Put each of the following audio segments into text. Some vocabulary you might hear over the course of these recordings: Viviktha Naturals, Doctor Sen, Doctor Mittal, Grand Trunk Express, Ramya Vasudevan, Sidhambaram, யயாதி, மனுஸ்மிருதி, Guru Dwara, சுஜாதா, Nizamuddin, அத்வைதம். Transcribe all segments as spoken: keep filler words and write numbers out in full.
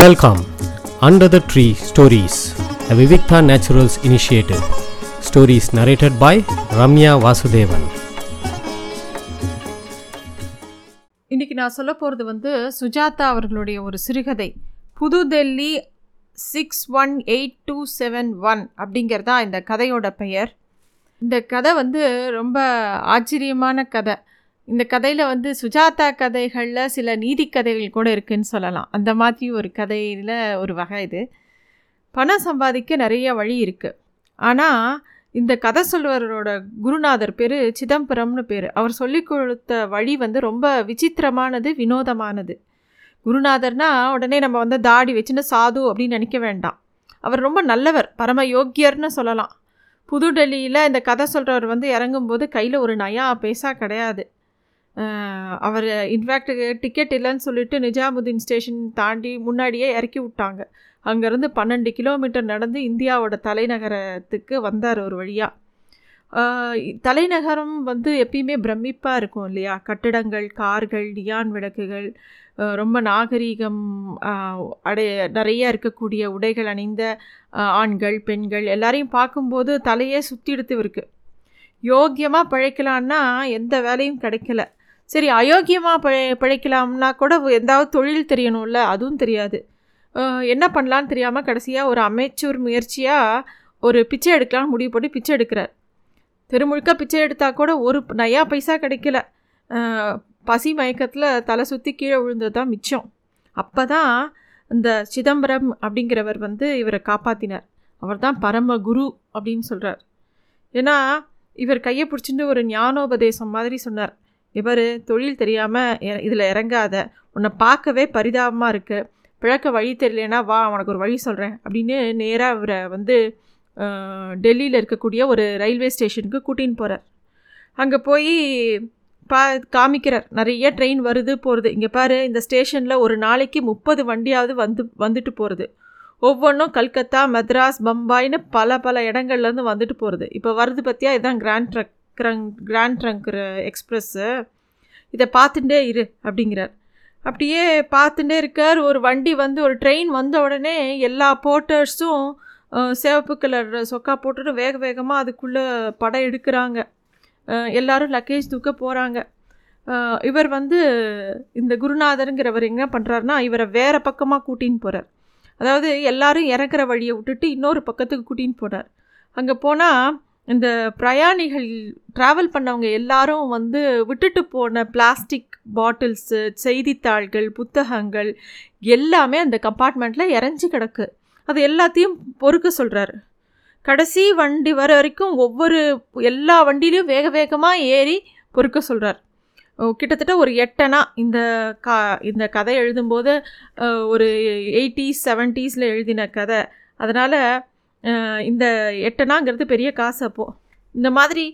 Welcome, Under the Tree Stories, a Viviktha Naturals initiative. Stories narrated by Ramya Vasudevan. இன்றைக்கி நான் சொல்ல போகிறது வந்து சுஜாதா அவர்களுடைய ஒரு சிறுகதை. Pudhu Delhi six one eight two seven one அப்படிங்கிறதா இந்த கதையோட பெயர். இந்த கதை வந்து ரொம்ப ஆச்சரியமான கதை. இந்த கதையில் வந்து சுஜாதா கதைகளில் சில நீதி கதைகள் கூட இருக்குதுன்னு சொல்லலாம். அந்த மாதிரி ஒரு கதையில் ஒரு வகை இது. பணம் சம்பாதிக்க நிறைய வழி இருக்குது. ஆனால் இந்த கதை சொல்வரோட குருநாதர் பேர் சிதம்பரம்னு பேர். அவர் சொல்லி கொடுத்த வழி வந்து ரொம்ப விசித்திரமானது, வினோதமானது. குருநாதர்னால் உடனே நம்ம வந்து தாடி வச்சுன்னு சாது அப்படின்னு நினைக்க வேண்டாம். அவர் ரொம்ப நல்லவர், பரம யோக்கியர்னு சொல்லலாம். புதுடெல்லியில் இந்த கதை சொல்கிறவர் வந்து இறங்கும்போது கையில் ஒரு நயா பைசா கிடையாது. அவர் இன்ஃபேக்ட் டிக்கெட் இல்லைன்னு சொல்லிட்டு நிஜாமுதீன் ஸ்டேஷன் தாண்டி முன்னாடியே இறக்கி விட்டாங்க. அங்கேருந்து பன்னெண்டு கிலோமீட்டர் நடந்து இந்தியாவோட தலைநகரத்துக்கு வந்தார் ஒரு வழியாக. தலைநகரம் வந்து எப்பயுமே பிரமிப்பாக இருக்கும் இல்லையா? கட்டிடங்கள், கார்கள், டியான் விளக்குகள், ரொம்ப நாகரீகம் அடைய நிறையா இருக்கக்கூடிய உடைகள் அணிந்த ஆண்கள் பெண்கள் எல்லாரையும் பார்க்கும்போது தலையே சுற்றிடுத்து இருக்குது. யோக்கியமாக பழைக்கலான்னா எந்த வேலையும் கிடைக்கல. சரி, அயோக்கியமாக பழ பழைக்கலாம்னா கூட எந்தாவது தொழில் தெரியணும்ல, அதுவும் தெரியாது. என்ன பண்ணலான்னு தெரியாமல் கடைசியாக ஒரு அமைச்சூர் முயற்சியாக ஒரு பிச்சை எடுக்கலான்னு முடிவு போட்டு பிச்சை எடுக்கிறார். தெருமுழுக்க பிச்சை எடுத்தால் கூட ஒரு நயா பைசா கிடைக்கல. பசி மயக்கத்தில் தலை சுற்றி கீழே விழுந்தது தான் மிச்சம். அப்போ தான் இந்த சிதம்பரம் அப்படிங்கிறவர் வந்து இவரை காப்பாற்றினார். அவர் தான் பரம குரு அப்படின்னு சொல்கிறார். ஏன்னா இவர் கையை பிடிச்சிட்டு ஒரு ஞானோபதேசம் மாதிரி சொன்னார். இவர் தொழில் தெரியாமல் இதில் இறங்காத, உன்னை பார்க்கவே பரிதாபமாக இருக்குது, பிழைக்க வழி தெரியலனா வா உனக்கு ஒரு வழி சொல்கிறேன் அப்படின்னு நேராக இவரை வந்து டெல்லியில் இருக்கக்கூடிய ஒரு ரயில்வே ஸ்டேஷனுக்கு கூட்டின்னு போகிறார். அங்கே போய் பா காமிக்கிறார், நிறைய ட்ரெயின் வருது போகிறது. இங்கே பாரு, இந்த ஸ்டேஷனில் ஒரு நாளைக்கு முப்பது வண்டியாவது வந்து வந்துட்டு போகிறது. ஒவ்வொன்றும் கல்கத்தா, மத்ராஸ், பம்பாய்னு பல பல இடங்கள்லேருந்து வந்துட்டு போகிறது. இப்போ வருது பற்றியா, இதுதான் grand trunk trunk grand trunk express, இதை பார்த்துட்டே இரு அப்படிங்கிறார். அப்படியே பார்த்துட்டே இருக்கார். ஒரு வண்டி வந்து ஒரு ட்ரெயின் வந்த உடனே எல்லா போர்ட்டர்ஸும் சிவப்பு கலர் சொக்கா போட்டுட்டு வேக வேகமாக அதுக்குள்ளே படம் எடுக்கிறாங்க. எல்லோரும் லக்கேஜ் தூக்க போகிறாங்க. இவர் வந்து இந்த குருநாதருங்கிறவர் என்ன பண்ணுறாருனா இவரை வேறு பக்கமாக கூட்டின்னு போகிறார். அதாவது எல்லாரும் இறக்குற வழியை விட்டுட்டு இன்னொரு பக்கத்துக்கு கூட்டின்னு போகிறார். அங்கே போனால் இந்த பிரயாணிகள் ட்ராவல் பண்ணவங்க எல்லாரும் வந்து விட்டுட்டு போன பிளாஸ்டிக் பாட்டில்ஸு, செய்தித்தாள்கள், புத்தகங்கள் எல்லாமே அந்த கம்பார்ட்மெண்ட்டில் இறஞ்சி கிடக்கு. அது எல்லாத்தையும் பொறுக்க சொல்கிறாரு. கடைசி வண்டி வர வரைக்கும் ஒவ்வொரு எல்லா வண்டியிலையும் வேக வேகமாக ஏறி பொறுக்க சொல்கிறார். கிட்டத்தட்ட ஒரு எட்டனா இந்த கா இந்த கதை எழுதும்போது ஒரு எயிட்டிஸ் செவன்ட்டீஸில் எழுதின கதை. அதனால் இந்த எட்டனாங்கிறது பெரிய காசு. அப்போது இந்த மாதிரி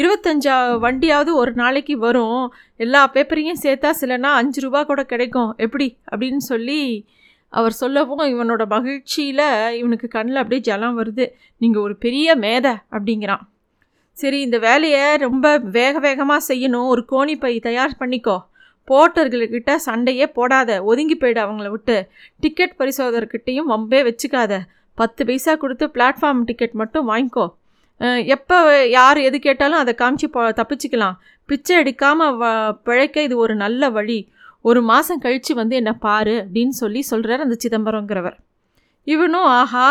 இருபத்தஞ்சா வண்டியாவது ஒரு நாளைக்கு வரும். எல்லா பேப்பரையும் சேர்த்தா சிலனா அஞ்சு ரூபா கூட கிடைக்கும், எப்படி அப்படின்னு சொல்லி அவர் சொல்லவும் இவனோட மகிழ்ச்சியில் இவனுக்கு கண்ணில் அப்படியே ஜலம் வருது. நீங்கள் ஒரு பெரிய மேதை அப்படிங்கிறான். சரி, இந்த வேலையை ரொம்ப வேக வேகமாக செய்யணும், ஒரு கோணிப்பை தயார் பண்ணிக்கோ, போர்ட்டர்கள்கிட்ட சண்டையே போடாத, ஒதுங்கி போயிடு அவங்கள விட்டு, டிக்கெட் பரிசோதர்கிட்டையும் வம்பே வச்சுக்காத, பத்து பைசா கொடுத்து பிளாட்ஃபார்ம் டிக்கெட் மட்டும் வாங்கிக்கோ, எப்போ யார் எது கேட்டாலும் அதை காமிச்சு ப தப்பிச்சுக்கலாம், பிச்சை எடுக்காமல் வ பிழைக்க இது ஒரு நல்ல வழி, ஒரு மாதம் கழித்து வந்து என்னை பாரு அப்படின்னு சொல்லி சொல்கிறார் அந்த சிதம்பரங்கிறவர். இவனும் ஆஹா,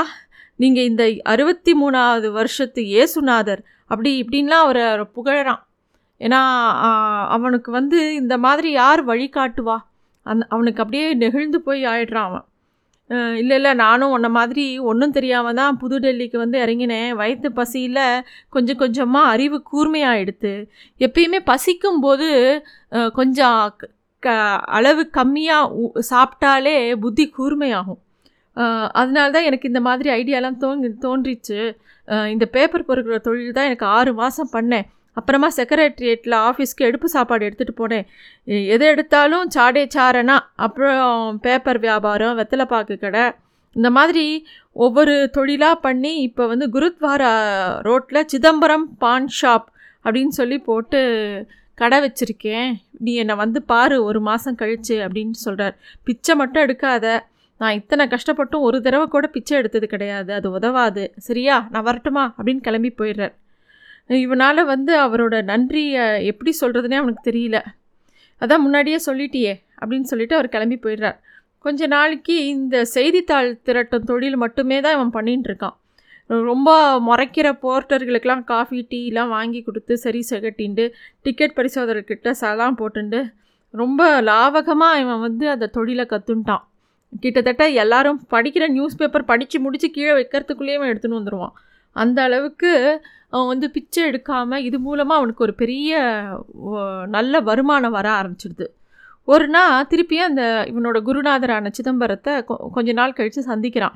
நீங்கள் இந்த அறுபத்தி மூணாவது வருஷத்து ஏசுநாதர் அப்படி இப்படின்லாம் அவரை புகழறான். ஏன்னா அவனுக்கு வந்து இந்த மாதிரி யார் வழிகாட்டுவா, அந் அவனுக்கு அப்படியே நெகிழ்ந்து போய் ஆயிடுறான் அவன். இல்லை இல்லை நானும் உன்ன மாதிரி ஒன்றும் தெரியாமல் தான் புதுடெல்லிக்கு வந்து இறங்கினேன். வயிற்று பசியில் கொஞ்சம் கொஞ்சமாக அறிவு கூர்மையாகிடுது. எப்பயுமே பசிக்கும்போது கொஞ்சம் க அளவு கம்மியாக சாப்பிட்டாலே புத்தி கூர்மையாகும். அதனால தான் எனக்கு இந்த மாதிரி ஐடியாலாம் தோன்றி தோன்றிச்சு இந்த பேப்பர் பொறுக்கிற தொழில் தான் எனக்கு ஆறு மாதம் பண்ணேன். அப்புறமா செக்ரட்டரியேட்டில் ஆஃபீஸ்க்கு எடுப்பு சாப்பாடு எடுத்துகிட்டு போனேன். எதை எடுத்தாலும் சாடே சாரனா, அப்புறம் பேப்பர் வியாபாரம், வெத்தலை பாக்கு கடை, இந்த மாதிரி ஒவ்வொரு தொழிலாக பண்ணி இப்போ வந்து குருத்வாரா ரோட்டில் சிதம்பரம் பான் ஷாப் அப்படின்னு சொல்லி போட்டு கடை வச்சுருக்கேன். நீ என்னை வந்து பாரு ஒரு மாதம் கழித்து அப்படின்னு சொல்கிறார். பிச்சை மட்டும் எடுக்காத, நான் இத்தனை கஷ்டப்பட்டும் ஒரு தடவை கூட பிச்சை எடுத்தது கிடையாது, அது உதவாது, சரியா நான் வரட்டுமா அப்படின்னு கிளம்பி போயிடுறார். இவனால் வந்து அவரோட நன்றியை எப்படி சொல்கிறதுனே அவனுக்கு தெரியல. அதான் முன்னாடியே சொல்லிட்டியே அப்படின்னு சொல்லிவிட்டு அவர் கிளம்பி போயிடுறார். கொஞ்ச நாளைக்கு இந்த செய்தித்தாள் திரட்டும் தொழில் மட்டுமே தான் இவன் பண்ணிகிட்டு இருக்கான். ரொம்ப முறைக்கிற போர்ட்டர்களுக்கெல்லாம் காஃபி டீலாம் வாங்கி கொடுத்து சரி செகட்டின்ட்டு டிக்கெட் பரிசோதகர்கிட்ட சலாம் போட்டுண்டு ரொம்ப லாவகமாக இவன் வந்து அந்த தொழிலை கற்றுன்ட்டான். கிட்டத்தட்ட எல்லாரும் படிக்கிற நியூஸ் பேப்பர் படித்து முடித்து கீழே வைக்கிறதுக்குள்ளேயே அவன் எடுத்துன்னு வந்துடுவான். அந்த அளவுக்கு அவன் வந்து பிச்சை எடுக்காமல் இது மூலமாக அவனுக்கு ஒரு பெரிய நல்ல வருமானம் வர ஆரம்பிச்சிடுது. ஒரு நாள் திருப்பியும் அந்த இவனோட குருநாதரான சிதம்பரத்தை கொ கொஞ்ச நாள் கழித்து சந்திக்கிறான்.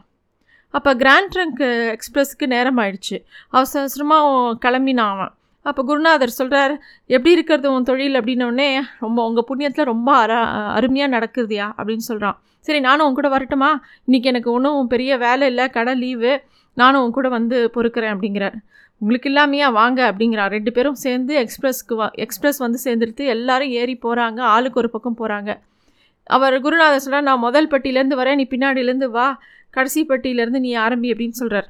அப்போ கிராண்ட் ட்ரங்க் எக்ஸ்ப்ரெஸுக்கு நேரம் ஆயிடுச்சு. அவசர அவசரமாக கிளம்பினான் அவன். அப்போ குருநாதர் சொல்கிறார், எப்படி இருக்கிறது உன் தொழில் அப்படின்னோடனே, ரொம்ப உங்கள் புண்ணியத்தில் ரொம்ப அர அருமையாக நடக்குதுயா அப்படின்னு சொல்கிறான். சரி நானும் உன் கூட வரட்டுமா, இன்றைக்கி எனக்கு ஒன்றும் பெரிய வேலை இல்லை, கடை லீவு, நானும் உன் கூட வந்து பொறுக்கிறேன் அப்படிங்கிறார். உங்களுக்கு இல்லாமையா, வாங்க அப்படிங்கிறார். ரெண்டு பேரும் சேர்ந்து எக்ஸ்ப்ரெஸ்க்கு வா எக்ஸ்ப்ரெஸ் வந்து சேர்ந்துடுத்து எல்லோரும் ஏறி போகிறாங்க, ஆளுக்கு ஒரு பக்கம் போகிறாங்க. அவர் குருநாதர் சொல்கிறார், நான் முதல் பட்டியிலேருந்து வரேன், நீ பின்னாடியிலேருந்து வா, கடைசி பட்டியிலேருந்து நீ ஆரம்பி அப்படின்னு சொல்கிறார்.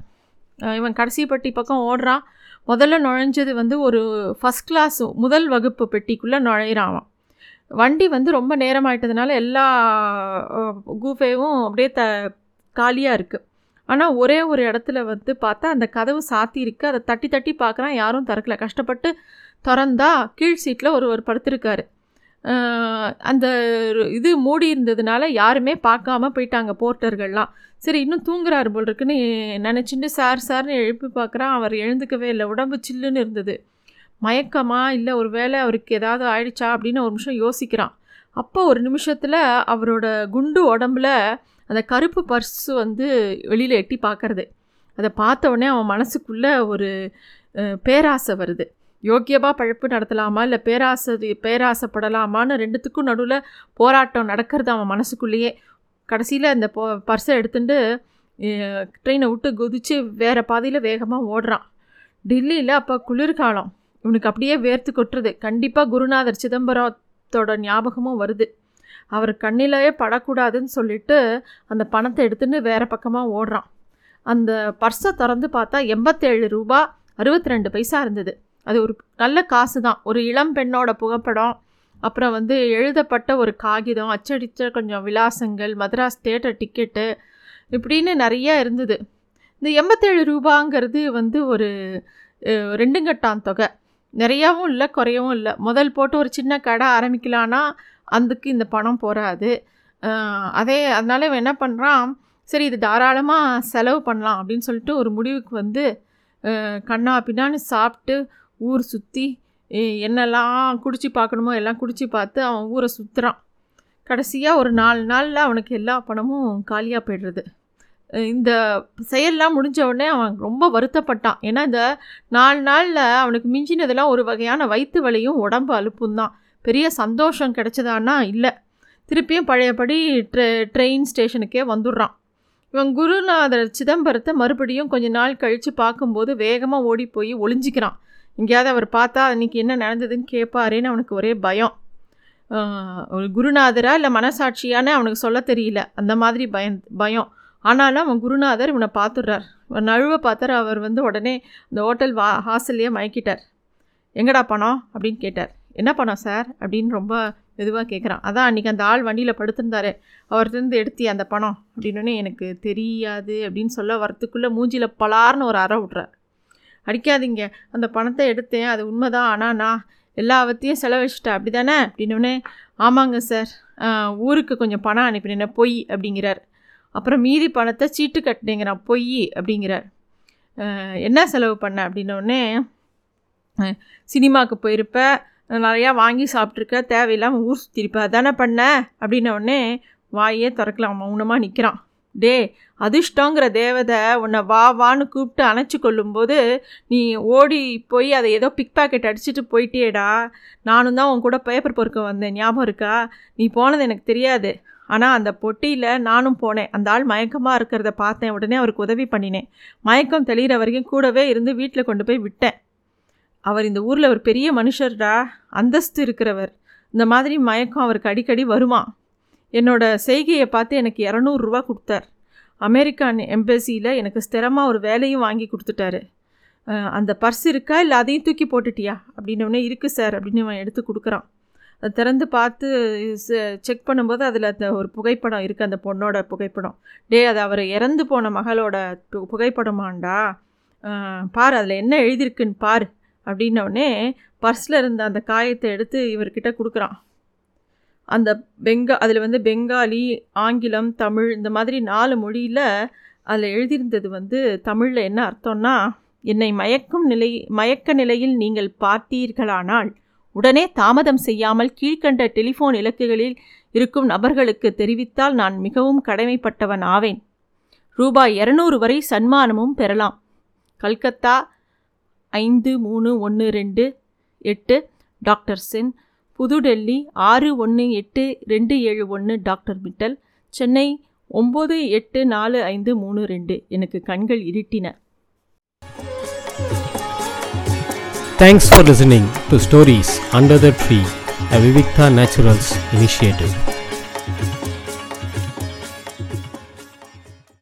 இவன் கடைசி பட்டி பக்கம் ஓடுறான். முதல்ல நுழைஞ்சது வந்து ஒரு ஃபஸ்ட் கிளாஸ் முதல் வகுப்பு பெட்டிக்குள்ளே நுழையிறான் அவன். வண்டி வந்து ரொம்ப நேரமாயிட்டதுனால எல்லா கூஃபேவும் அப்படியே த காலியாக இருக்குது. ஆனால் ஒரே ஒரு இடத்துல வந்து பார்த்தா அந்த கதவு சாத்தி இருக்குது. அதை தட்டி தட்டி பார்க்குறான், யாரும் திறக்கல. கஷ்டப்பட்டு திறந்தா கீழ் சீட்டில் ஒருவர் படுத்திருக்காரு. அந்த இது மூடி இருந்ததுனால யாருமே பார்க்காம போயிட்டாங்க போர்ட்டர்கள்லாம். சரி இன்னும் தூங்குறாரு போல் இருக்குன்னு நினச்சிட்டு சார் சார்னு எழுப்பி பார்க்குறான். அவர் எழுந்துக்கவே இல்லை. உடம்பு சில்லுன்னு இருந்தது. மயக்கமா இல்லை ஒரு வேளை அவருக்கு ஏதாவது ஆயிடுச்சா அப்படின்னு ஒரு நிமிஷம் யோசிக்கிறான். அப்போ ஒரு நிமிஷத்தில் அவரோட குண்டு உடம்புல அந்த கருப்பு பர்ஸு வந்து வெளியில் எட்டி பார்க்கறது. அதை பார்த்த உடனே அவன் மனசுக்குள்ளே ஒரு பேராசை வருது. யோக்கியமாக பழப்பு நடத்தலாமா இல்லை பேராசை பேராசைப்படலாமான்னு ரெண்டுத்துக்கும் நடுவில் போராட்டம் நடக்கிறது அவன் மனசுக்குள்ளேயே. கடைசியில் அந்த போ பர்ஸை எடுத்துட்டு ட்ரெயினை விட்டு குதித்து வேறு பாதையில் வேகமாக ஓடுறான். டில்லியில் அப்போ குளிர்காலம். இவனுக்கு அப்படியே வேர்த்து கொட்டுறது. கண்டிப்பாக குருநாதர் சிதம்பரத்தோட ஞாபகமும் வருது. அவர் கண்ணிலேயே படக்கூடாதுன்னு சொல்லிவிட்டு அந்த பணத்தை எடுத்துகிட்டு வேறு பக்கமாக ஓடுறான். அந்த பர்ஸை திறந்து பார்த்தா எண்பத்தேழு ரூபா அறுபத்தி ரெண்டு பைசா இருந்தது. அது ஒரு நல்ல காசு தான். ஒரு இளம் பெண்ணோட புகைப்படம், அப்புறம் வந்து எழுதப்பட்ட ஒரு காகிதம், அச்சடித்த கொஞ்சம் விலாசங்கள், மதராஸ் தேட்டர் டிக்கெட்டு, இப்படின்னு நிறையா இருந்தது. இந்த எண்பத்தேழு ரூபாங்கிறது வந்து ஒரு ரெண்டுங்கட்டான் தொகை. நிறையாவும் இல்லை குறையவும் இல்லை. முதல் போட்டு ஒரு சின்ன கடை ஆரம்பிக்கலான்னா அதுக்கு இந்த பணம் போகாது. அதே அதனால் இவன் என்ன பண்ணுறான், சரி இது தாராளமாக செலவு பண்ணலாம் அப்படின்னு சொல்லிட்டு ஒரு முடிவுக்கு வந்து கண்ணா பின்னான்னு சாப்பிட்டு ஊர் சுற்றி என்னெல்லாம் குடிச்சு பார்க்கணுமோ எல்லாம் குடிச்சு பார்த்து அவன் ஊரை சுற்றுறான். கடைசியாக ஒரு நாலு நாளில் அவனுக்கு எல்லா பணமும் காலியாக போய்டுறது. இந்த செயல்லாம் முடிஞ்ச உடனே அவன் ரொம்ப வருத்தப்பட்டான். ஏன்னா இந்த நாலு நாளில் அவனுக்கு மிஞ்சினதெல்லாம் ஒரு வகையான வயிற்று வலியும் உடம்பு அலுப்பும் தான். பெரிய சந்தோஷம் கிடைச்சதானா இல்லை. திருப்பியும் பழையபடி ட்ரெ ட்ரெயின் ஸ்டேஷனுக்கே வந்துடுறான். இவன் குருநாதர் சிதம்பரத்தை மறுபடியும் கொஞ்ச நாள் கழித்து பார்க்கும்போது வேகமாக ஓடி போய் ஒளிஞ்சிக்கிறான். எங்கேயாவது அவர் பார்த்தா அன்றைக்கி என்ன நடந்ததுன்னு கேட்பாருன்னு அவனுக்கு ஒரே பயம். ஒரு குருநாதராக இல்லை மனசாட்சியானு அவனுக்கு சொல்ல தெரியல, அந்த மாதிரி பயன் பயம். ஆனாலும் அவன் குருநாதர் இவனை பார்த்துடுறார். இவன் நழுவை பார்த்தார். அவர் வந்து உடனே அந்த ஹோட்டல் வா ஹாஸ்டல்லையே மயக்கிட்டார். எங்கடா பணம் அப்படின்னு கேட்டார். என்ன பணம் சார் அப்படின்னு ரொம்ப இதுவாக கேட்குறான். அதான் அன்றைக்கி அந்த ஆள் வண்டியில் படுத்திருந்தார், அவர்கிட்டருந்து எடுத்தி அந்த பணம் அப்படின்னோடனே எனக்கு தெரியாது அப்படின்னு சொல்ல வரத்துக்குள்ளே மூஞ்சியில் பலார்னு ஒரு அற விட்றார். அடிக்காதீங்க, அந்த பணத்தை எடுத்தேன், அது உண்மை தான், ஆனால் நான் எல்லாவற்றையும் செலவழிச்சிட்டேன் அப்படி தானே அப்படின்னோடனே, ஆமாங்க சார், ஊருக்கு கொஞ்சம் பணம் அனுப்பினேன்னா பொய் அப்படிங்கிறார். அப்புறம் மீதி பணத்தை சீட்டு கட்டினேங்கிறான், பொய் அப்படிங்கிறார். என்ன செலவு பண்ண அப்படின்னோடனே, சினிமாவுக்கு போயிருப்பேன், நிறையா வாங்கி சாப்பிட்ருக்க, தேவையில்லாமல் ஊர் சுற்றிருப்பேன் அதானே பண்ண அப்படின்னோடனே வாயே திறக்கலாம் மௌனமாக நிற்கிறான். டே அதிர்ஷ்டங்கிற தேவதை உன்னை வா வான்னு கூப்பிட்டு அணைச்சி கொள்ளும்போது நீ ஓடி போய் அதை ஏதோ பிக் பாக்கெட் அடிச்சுட்டு போயிட்டேடா. நானும் தான் உன் கூட பேப்பர் பொறுக்க வந்தேன், ஞாபகம் இருக்கா? நீ போனது எனக்கு தெரியாது, ஆனால் அந்த பொட்டியில் நானும் போனேன். அந்த ஆள் மயக்கமாக இருக்கிறத பார்த்தேன், உடனே அவருக்கு உதவி பண்ணினேன். மயக்கம் தெளிகிற வரைக்கும் கூடவே இருந்து வீட்டில் கொண்டு போய் விட்டேன். அவர் இந்த ஊரில் ஒரு பெரிய மனுஷர்டா, அந்தஸ்து இருக்கிறவர். இந்த மாதிரி மயக்கம் அவருக்கு அடிக்கடி வருமா? என்னோடய செய்கையை பார்த்து எனக்கு இரநூறுவா கொடுத்தார். அமெரிக்கன் எம்பசியில் எனக்கு ஸ்திரமாக ஒரு வேலையும் வாங்கி கொடுத்துட்டாரு. அந்த பர்ஸ் இருக்கா இல்லை அதையும் தூக்கி போட்டுட்டியா அப்படின்னோடனே இருக்குது சார் அப்படின்னு அவன் எடுத்து கொடுக்குறான். அதை திறந்து பார்த்து செக் பண்ணும்போது அதில் அந்த ஒரு புகைப்படம் இருக்குது, அந்த பொண்ணோட புகைப்படம். டே அது அவர் இறந்து போன மகளோட புகைப்படமாண்டா, பார் அதில் என்ன எழுதியிருக்குன்னு பார் அப்படின்னோடனே பர்ஸில் இருந்த அந்த காயத்தை எடுத்து இவர்கிட்ட கொடுக்குறான். அந்த பெங்கா அதில் வந்து பெங்காலி, ஆங்கிலம், தமிழ் இந்த மாதிரி நாலு மொழியில் அதில் எழுதியிருந்தது வந்து தமிழில் என்ன அர்த்தம்னா, என்னை மயக்கும் நிலை மயக்க நிலையில் நீங்கள் பார்த்தீர்களானால் உடனே தாமதம் செய்யாமல் கீழ்கண்ட டெலிஃபோன் இலக்குகளில் இருக்கும் நபர்களுக்கு தெரிவித்தால் நான் மிகவும் கடமைப்பட்டவன் ஆவேன். ரூபாய் இரநூறு வரை சன்மானமும் பெறலாம். கல்கத்தா, ஐந்து மூணு ஒன்று ரெண்டு எட்டு, டாக்டர் சென். புதுடெல்லி, ஆறு ஒன்று எட்டு ரெண்டு ஏழு ஒன்று, டாக்டர் மிட்டல். சென்னை, ஒம்பது எட்டு நாலு ஐந்து மூணு ரெண்டு. எனக்கு கண்கள் இருட்டின. Thanks for listening to stories under the tree, a Vivikta naturals initiative.